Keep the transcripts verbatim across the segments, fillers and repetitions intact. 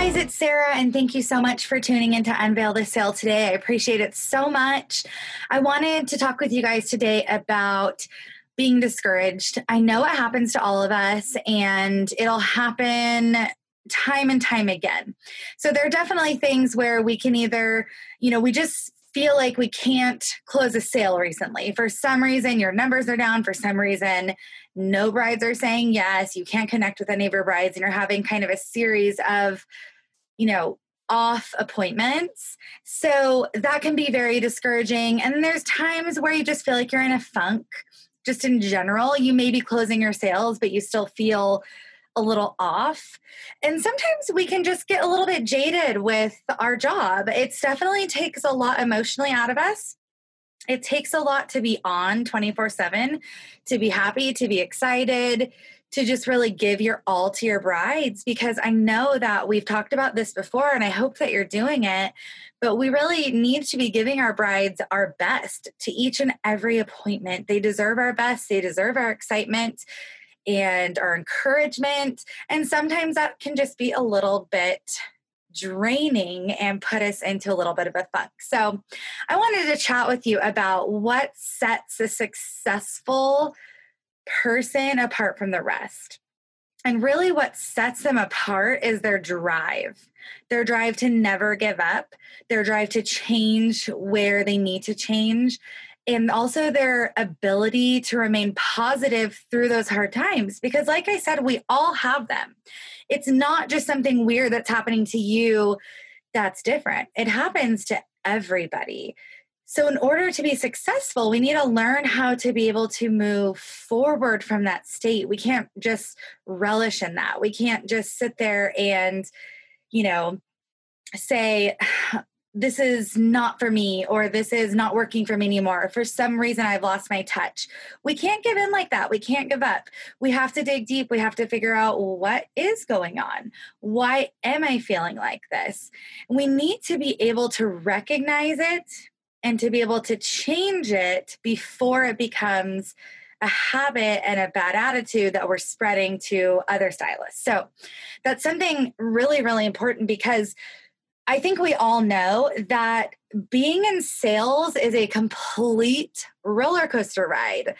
guys, it's Sarah, and thank you so much for tuning in to Unveil the Sale today. I appreciate it so much. I wanted to talk with you guys today about being discouraged. I know it happens to all of us, and it'll happen time and time again. So there are definitely things where we can either, you know, we just feel like we can't close a sale recently. For some reason, your numbers are down. For some reason, no brides are saying yes. You can't connect with any of your brides, and you're having kind of a series of, you know, off appointments. So that can be very discouraging. And there's times where you just feel like you're in a funk. Just in general, you may be closing your sales, but you still feel a little off. And sometimes we can just get a little bit jaded with our job. It definitely takes a lot emotionally out of us. It takes a lot to be on twenty-four seven, to be happy, to be excited, to just really give your all to your brides, because I know that we've talked about this before, and I hope that you're doing it, but we really need to be giving our brides our best to each and every appointment. They deserve our best. They deserve our excitement and our encouragement, and sometimes that can just be a little bit draining and put us into a little bit of a funk. So I wanted to chat with you about what sets a successful person apart from the rest. And really what sets them apart is their drive, their drive to never give up, their drive to change where they need to change, and also their ability to remain positive through those hard times. Because like I said, we all have them. It's not just something weird that's happening to you that's different. It happens to everybody. So in order to be successful, we need to learn how to be able to move forward from that state. We can't just relish in that. We can't just sit there and, you know, say, this is not for me, or this is not working for me anymore. For some reason, I've lost my touch. We can't give in like that. We can't give up. We have to dig deep. We have to figure out what is going on. Why am I feeling like this? We need to be able to recognize it and to be able to change it before it becomes a habit and a bad attitude that we're spreading to other stylists. So that's something really, really important, because I think we all know that being in sales is a complete roller coaster ride.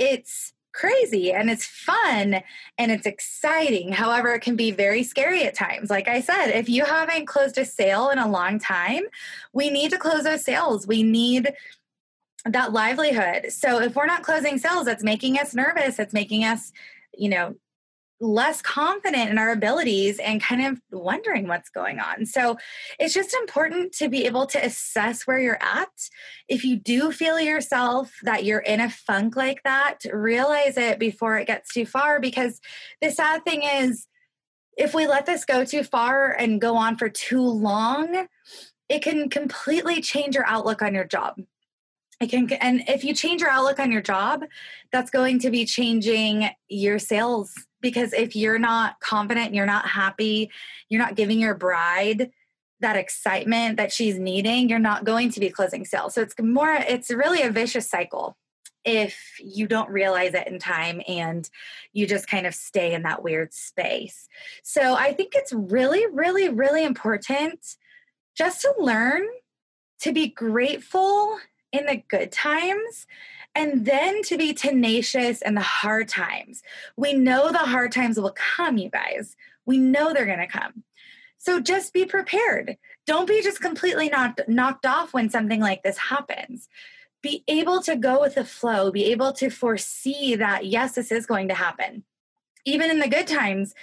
It's crazy and it's fun and it's exciting. However, it can be very scary at times. Like I said, if you haven't closed a sale in a long time, we need to close those sales. We need that livelihood. So if we're not closing sales, that's making us nervous. It's making us, you know, less confident in our abilities and kind of wondering what's going on. So it's just important to be able to assess where you're at. If you do feel yourself that you're in a funk like that, realize it before it gets too far, because the sad thing is, if we let this go too far and go on for too long, it can completely change your outlook on your job. It can, and if you change your outlook on your job, that's going to be changing your sales. Because if you're not confident, you're not happy, you're not giving your bride that excitement that she's needing, you're not going to be closing sales. So it's more, it's really a vicious cycle if you don't realize it in time and you just kind of stay in that weird space. So I think it's really, really, really important just to learn to be grateful in the good times, and then to be tenacious in the hard times. We know the hard times will come, you guys. We know they're going to come. So just be prepared. Don't be just completely knocked, knocked off when something like this happens. Be able to go with the flow. Be able to foresee that, yes, this is going to happen. Even in the good times,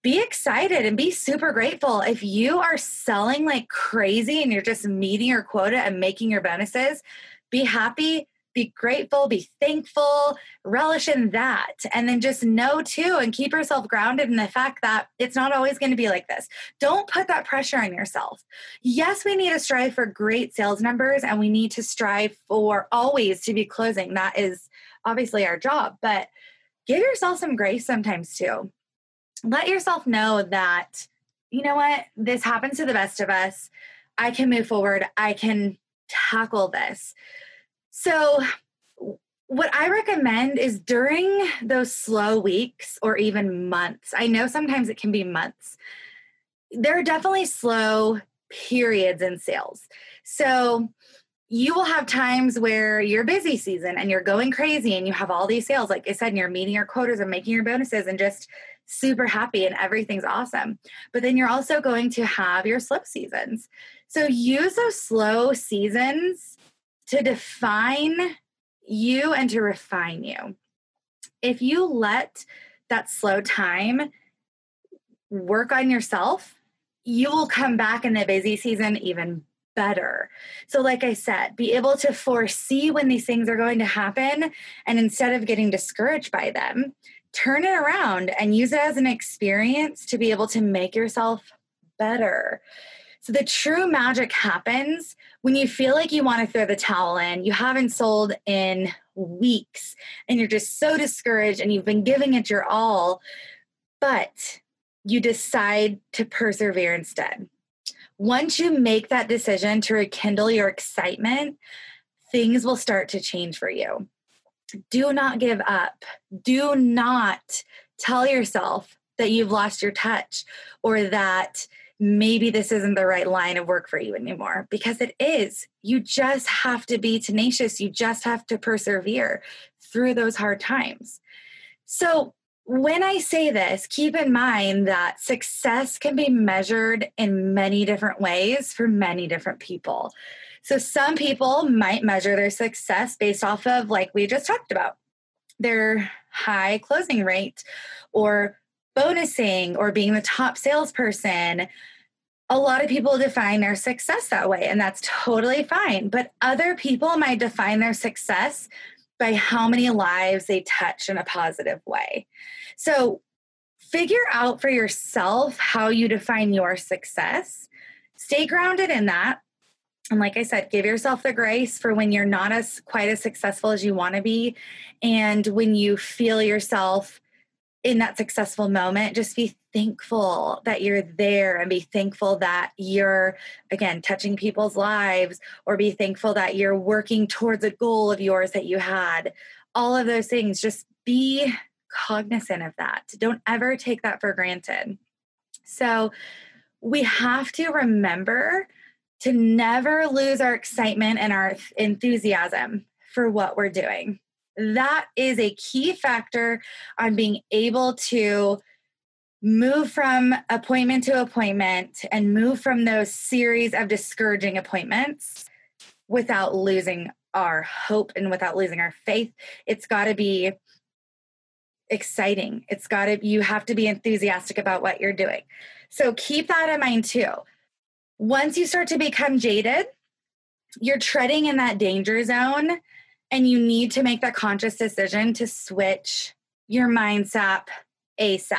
be excited and be super grateful. If you are selling like crazy and you're just meeting your quota and making your bonuses, be happy, be grateful, be thankful, relish in that. And then just know too, and keep yourself grounded in the fact that it's not always going to be like this. Don't put that pressure on yourself. Yes, we need to strive for great sales numbers, and we need to strive for always to be closing. That is obviously our job, but give yourself some grace sometimes too. Let yourself know that, you know what, this happens to the best of us. I can move forward. I can tackle this. So what I recommend is during those slow weeks or even months, I know sometimes it can be months, there are definitely slow periods in sales. So you will have times where you're busy season and you're going crazy and you have all these sales, like I said, and you're meeting your quotas and making your bonuses and just super happy and everything's awesome. But then you're also going to have your slow seasons. So use those slow seasons to define you and to refine you. If you let that slow time work on yourself, you will come back in the busy season even better. So like I said, be able to foresee when these things are going to happen, and instead of getting discouraged by them, turn it around and use it as an experience to be able to make yourself better. So the true magic happens when you feel like you want to throw the towel in, you haven't sold in weeks, and you're just so discouraged and you've been giving it your all, but you decide to persevere instead. Once you make that decision to rekindle your excitement, things will start to change for you. Do not give up. Do not tell yourself that you've lost your touch or that maybe this isn't the right line of work for you anymore, because it is. You just have to be tenacious. You just have to persevere through those hard times. So when I say this, keep in mind that success can be measured in many different ways for many different people. So some people might measure their success based off of, like we just talked about, their high closing rate or bonusing or being the top salesperson. A lot of people define their success that way, and that's totally fine. But other people might define their success by how many lives they touch in a positive way. So figure out for yourself how you define your success. Stay grounded in that. And like I said, give yourself the grace for when you're not as quite as successful as you want to be. And when you feel yourself in that successful moment, just be thankful that you're there, and be thankful that you're, again, touching people's lives, or be thankful that you're working towards a goal of yours that you had. All of those things, just be cognizant of that. Don't ever take that for granted. So we have to remember to never lose our excitement and our enthusiasm for what we're doing. That is a key factor on being able to move from appointment to appointment and move from those series of discouraging appointments without losing our hope and without losing our faith. It's got to be exciting. It's got to, you have to be enthusiastic about what you're doing. So keep that in mind too. Once you start to become jaded, you're treading in that danger zone, and you need to make that conscious decision to switch your mindset ASAP.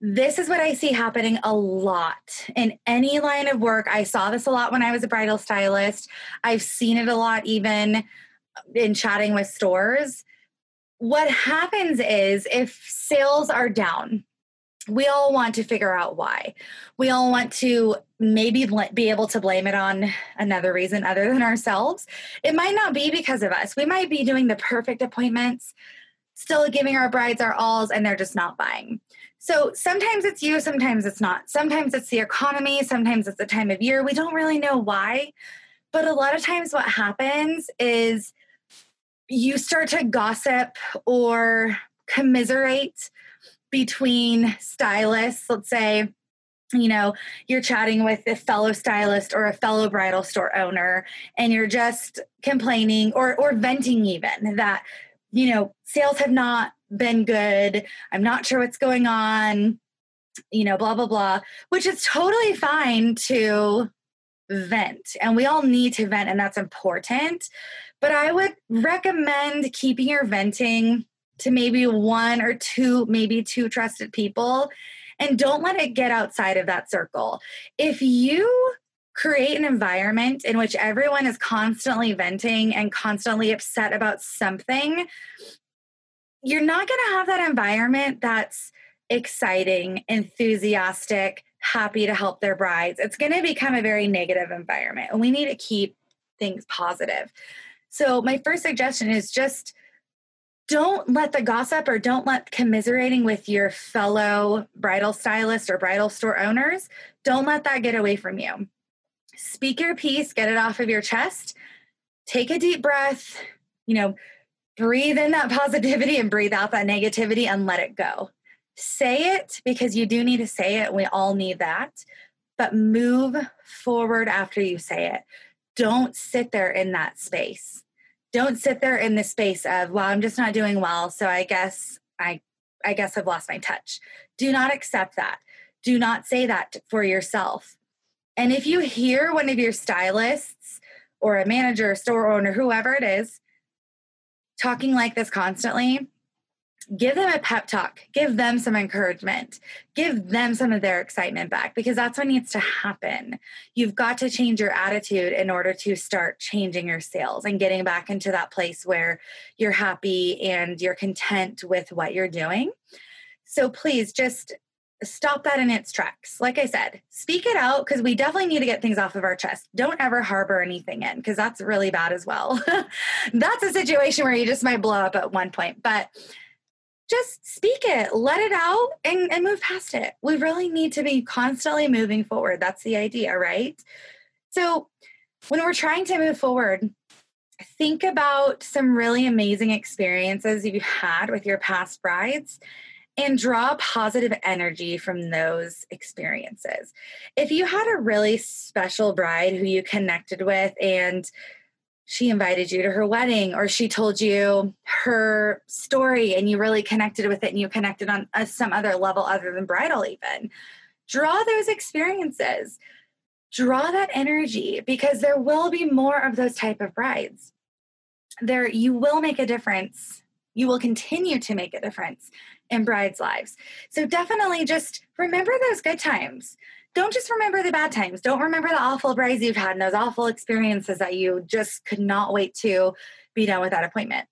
This is what I see happening a lot in any line of work. I saw this a lot when I was a bridal stylist. I've seen it a lot even in chatting with stores. What happens is, if sales are down, we all want to figure out why. We all want to maybe be able to blame it on another reason other than ourselves. It might not be because of us. We might be doing the perfect appointments, still giving our brides our alls, and they're just not buying. So sometimes it's you, sometimes it's not. Sometimes it's the economy, sometimes it's the time of year. We don't really know why. But a lot of times what happens is you start to gossip or commiserate between stylists. Let's say, you know, you're chatting with a fellow stylist or a fellow bridal store owner, and you're just complaining or or venting even that, you know, sales have not been good. I'm not sure what's going on, you know, blah, blah, blah, which is totally fine to vent. And we all need to vent, and that's important. But I would recommend keeping your venting to maybe one or two, maybe two trusted people, and don't let it get outside of that circle. If you create an environment in which everyone is constantly venting and constantly upset about something, you're not going to have that environment that's exciting, enthusiastic, happy to help their brides. It's going to become a very negative environment, and we need to keep things positive. So my first suggestion is just don't let the gossip or don't let commiserating with your fellow bridal stylist or bridal store owners, don't let that get away from you. Speak your piece, get it off of your chest, take a deep breath, you know, breathe in that positivity and breathe out that negativity and let it go. Say it, because you do need to say it. We all need that. But move forward after you say it. Don't sit there in that space. Don't sit there in the space of, well, I'm just not doing well, so I guess I, I guess I've lost my touch. Do not accept that. Do not say that for yourself. And if you hear one of your stylists or a manager, or store owner, whoever it is, talking like this constantly, give them a pep talk. Give them some encouragement. Give them some of their excitement back, because that's what needs to happen. You've got to change your attitude in order to start changing your sales and getting back into that place where you're happy and you're content with what you're doing. So please just stop that in its tracks. Like I said, speak it out, because we definitely need to get things off of our chest. Don't ever harbor anything in, because that's really bad as well. That's a situation where you just might blow up at one point, but just speak it, let it out, and, and move past it. We really need to be constantly moving forward. That's the idea, right? So when we're trying to move forward, think about some really amazing experiences you've had with your past brides and draw positive energy from those experiences. If you had a really special bride who you connected with and she invited you to her wedding, or she told you her story and you really connected with it, and you connected on uh, some other level other than bridal even, draw those experiences. Draw that energy, because there will be more of those type of brides. There, you will make a difference. You will continue to make a difference in brides' lives. So definitely just remember those good times. Don't just remember the bad times. Don't remember the awful brides you've had and those awful experiences that you just could not wait to be done with that appointment.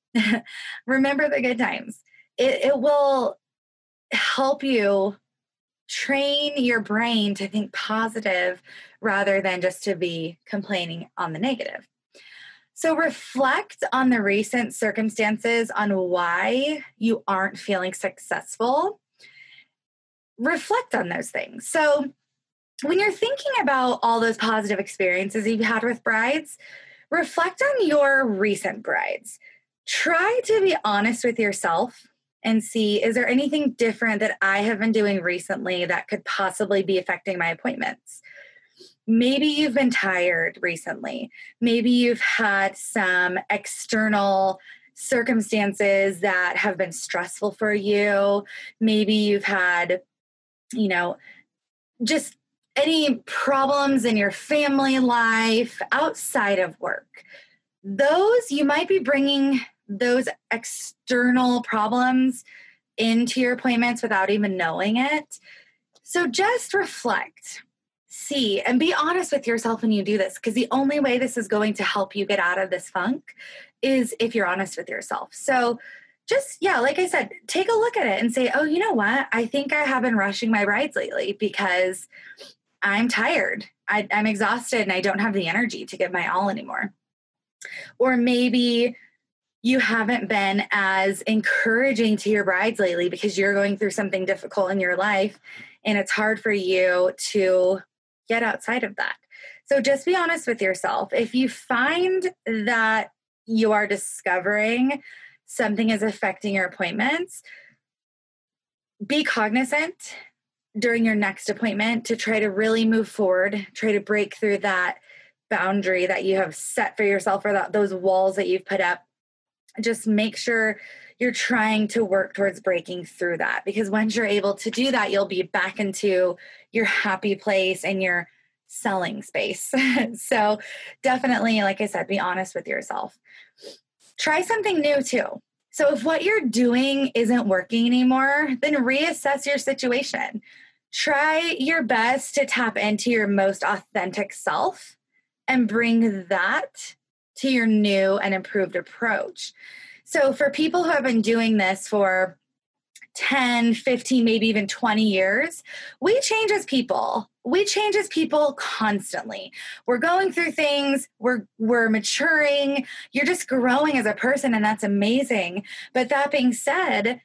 Remember the good times. It, it will help you train your brain to think positive rather than just to be complaining on the negative. So reflect on the recent circumstances on why you aren't feeling successful. Reflect on those things. So when you're thinking about all those positive experiences you've had with brides, reflect on your recent brides. Try to be honest with yourself and see, is there anything different that I have been doing recently that could possibly be affecting my appointments? Maybe you've been tired recently. Maybe you've had some external circumstances that have been stressful for you. Maybe you've had, you know, just any problems in your family life outside of work. Those, you might be bringing those external problems into your appointments without even knowing it. So just reflect. See, and be honest with yourself when you do this, because the only way this is going to help you get out of this funk is if you're honest with yourself. So just, yeah, like I said, take a look at it and say, oh, you know what? I think I have been rushing my brides lately because I'm tired. I, I'm exhausted and I don't have the energy to give my all anymore. Or maybe you haven't been as encouraging to your brides lately because you're going through something difficult in your life and it's hard for you to get outside of that. So just be honest with yourself. If you find that you are discovering something is affecting your appointments, be cognizant during your next appointment to try to really move forward, try to break through that boundary that you have set for yourself or that, those walls that you've put up. Just make sure you're trying to work towards breaking through that, because once you're able to do that, you'll be back into your happy place and your selling space. So definitely, like I said, be honest with yourself. Try something new too. So if what you're doing isn't working anymore, then reassess your situation. Try your best to tap into your most authentic self and bring that to your new and improved approach. So for people who have been doing this for ten, fifteen, maybe even twenty years, we change as people. We change as people constantly. We're going through things, we're we're maturing, you're just growing as a person, and that's amazing. But that being said,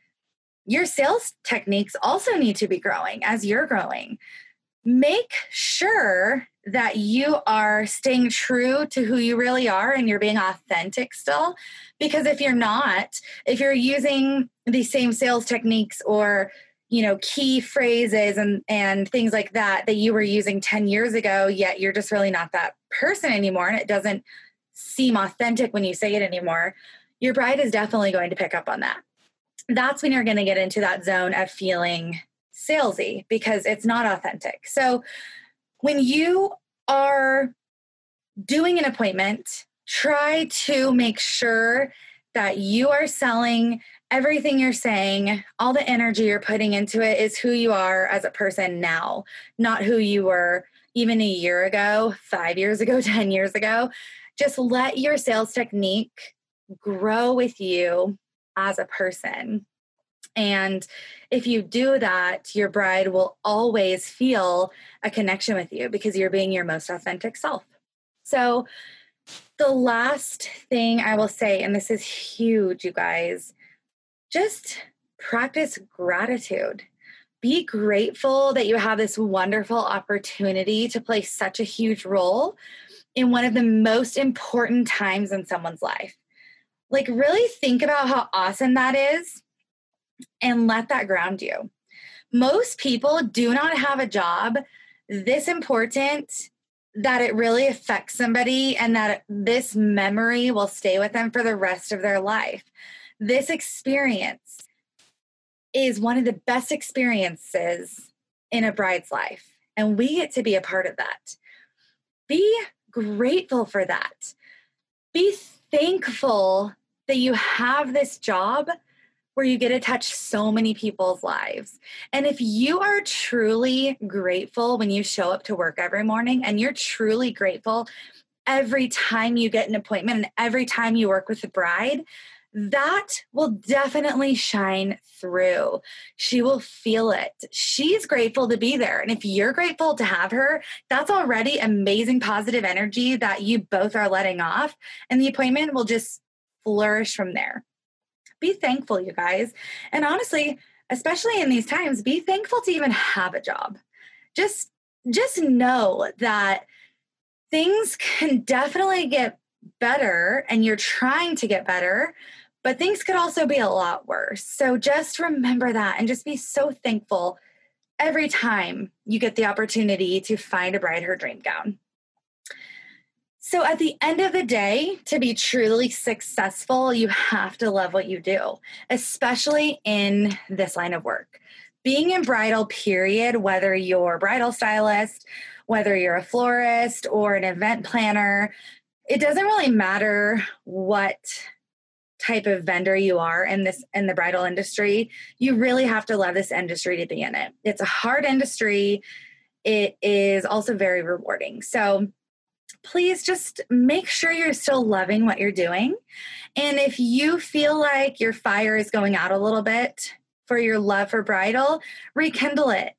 your sales techniques also need to be growing as you're growing. Make sure that you are staying true to who you really are and you're being authentic still. Because if you're not, if you're using the same sales techniques or, you know, key phrases and, and things like that, that you were using ten years ago, yet you're just really not that person anymore, and it doesn't seem authentic when you say it anymore, your bride is definitely going to pick up on that. That's when you're going to get into that zone of feeling salesy, because it's not authentic. So when you are doing an appointment, try to make sure that you are selling everything you're saying, all the energy you're putting into it is who you are as a person now, not who you were even a year ago, five years ago, ten years ago. Just let your sales technique grow with you as a person. And if you do that, your bride will always feel a connection with you because you're being your most authentic self. So the last thing I will say, and this is huge, you guys, just practice gratitude. Be grateful that you have this wonderful opportunity to play such a huge role in one of the most important times in someone's life. Like, really think about how awesome that is. And let that ground you. Most people do not have a job this important that it really affects somebody and that this memory will stay with them for the rest of their life. This experience is one of the best experiences in a bride's life, and we get to be a part of that. Be grateful for that. Be thankful that you have this job where you get to touch so many people's lives. And if you are truly grateful when you show up to work every morning, and you're truly grateful every time you get an appointment and every time you work with the bride, that will definitely shine through. She will feel it. She's grateful to be there. And if you're grateful to have her, that's already amazing positive energy that you both are letting off. And the appointment will just flourish from there. Be thankful, you guys. And honestly, especially in these times, be thankful to even have a job. Just, just know that things can definitely get better and you're trying to get better, but things could also be a lot worse. So just remember that and just be so thankful every time you get the opportunity to find a bride her dream gown. So at the end of the day, to be truly successful, you have to love what you do, especially in this line of work. Being in bridal, period, whether you're a bridal stylist, whether you're a florist or an event planner, it doesn't really matter what type of vendor you are in this in the bridal industry. You really have to love this industry to be in it. It's a hard industry. It is also very rewarding. So please just make sure you're still loving what you're doing. And if you feel like your fire is going out a little bit for your love for bridal, rekindle it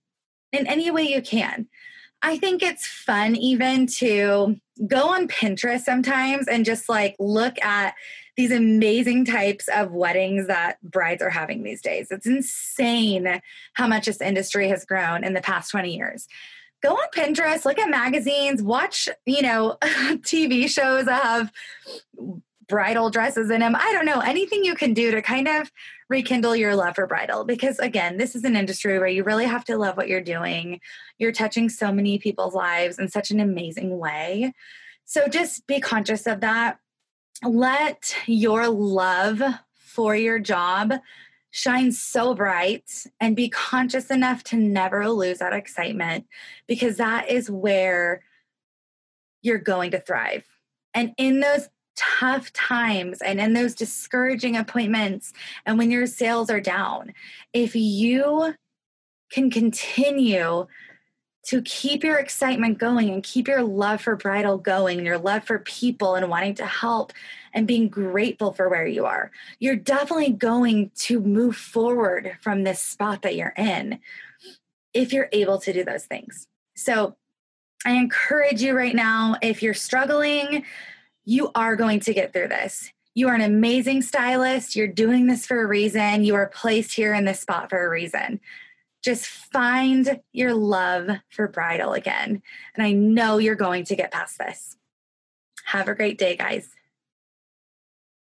in any way you can. I think it's fun even to go on Pinterest sometimes and just like look at these amazing types of weddings that brides are having these days. It's insane how much this industry has grown in the past twenty years. Go on Pinterest, look at magazines, watch, you know, T V shows that have bridal dresses in them. I don't know, anything you can do to kind of rekindle your love for bridal. Because again, this is an industry where you really have to love what you're doing. You're touching so many people's lives in such an amazing way. So just be conscious of that. Let your love for your job shine so bright, and be conscious enough to never lose that excitement, because that is where you're going to thrive. And in those tough times and in those discouraging appointments and when your sales are down, if you can continue to keep your excitement going and keep your love for bridal going and your love for people and wanting to help and being grateful for where you are. You're definitely going to move forward from this spot that you're in if you're able to do those things. So I encourage you right now, if you're struggling, you are going to get through this. You are an amazing stylist. You're doing this for a reason. You are placed here in this spot for a reason. Just find your love for bridal again. And I know you're going to get past this. Have a great day, guys.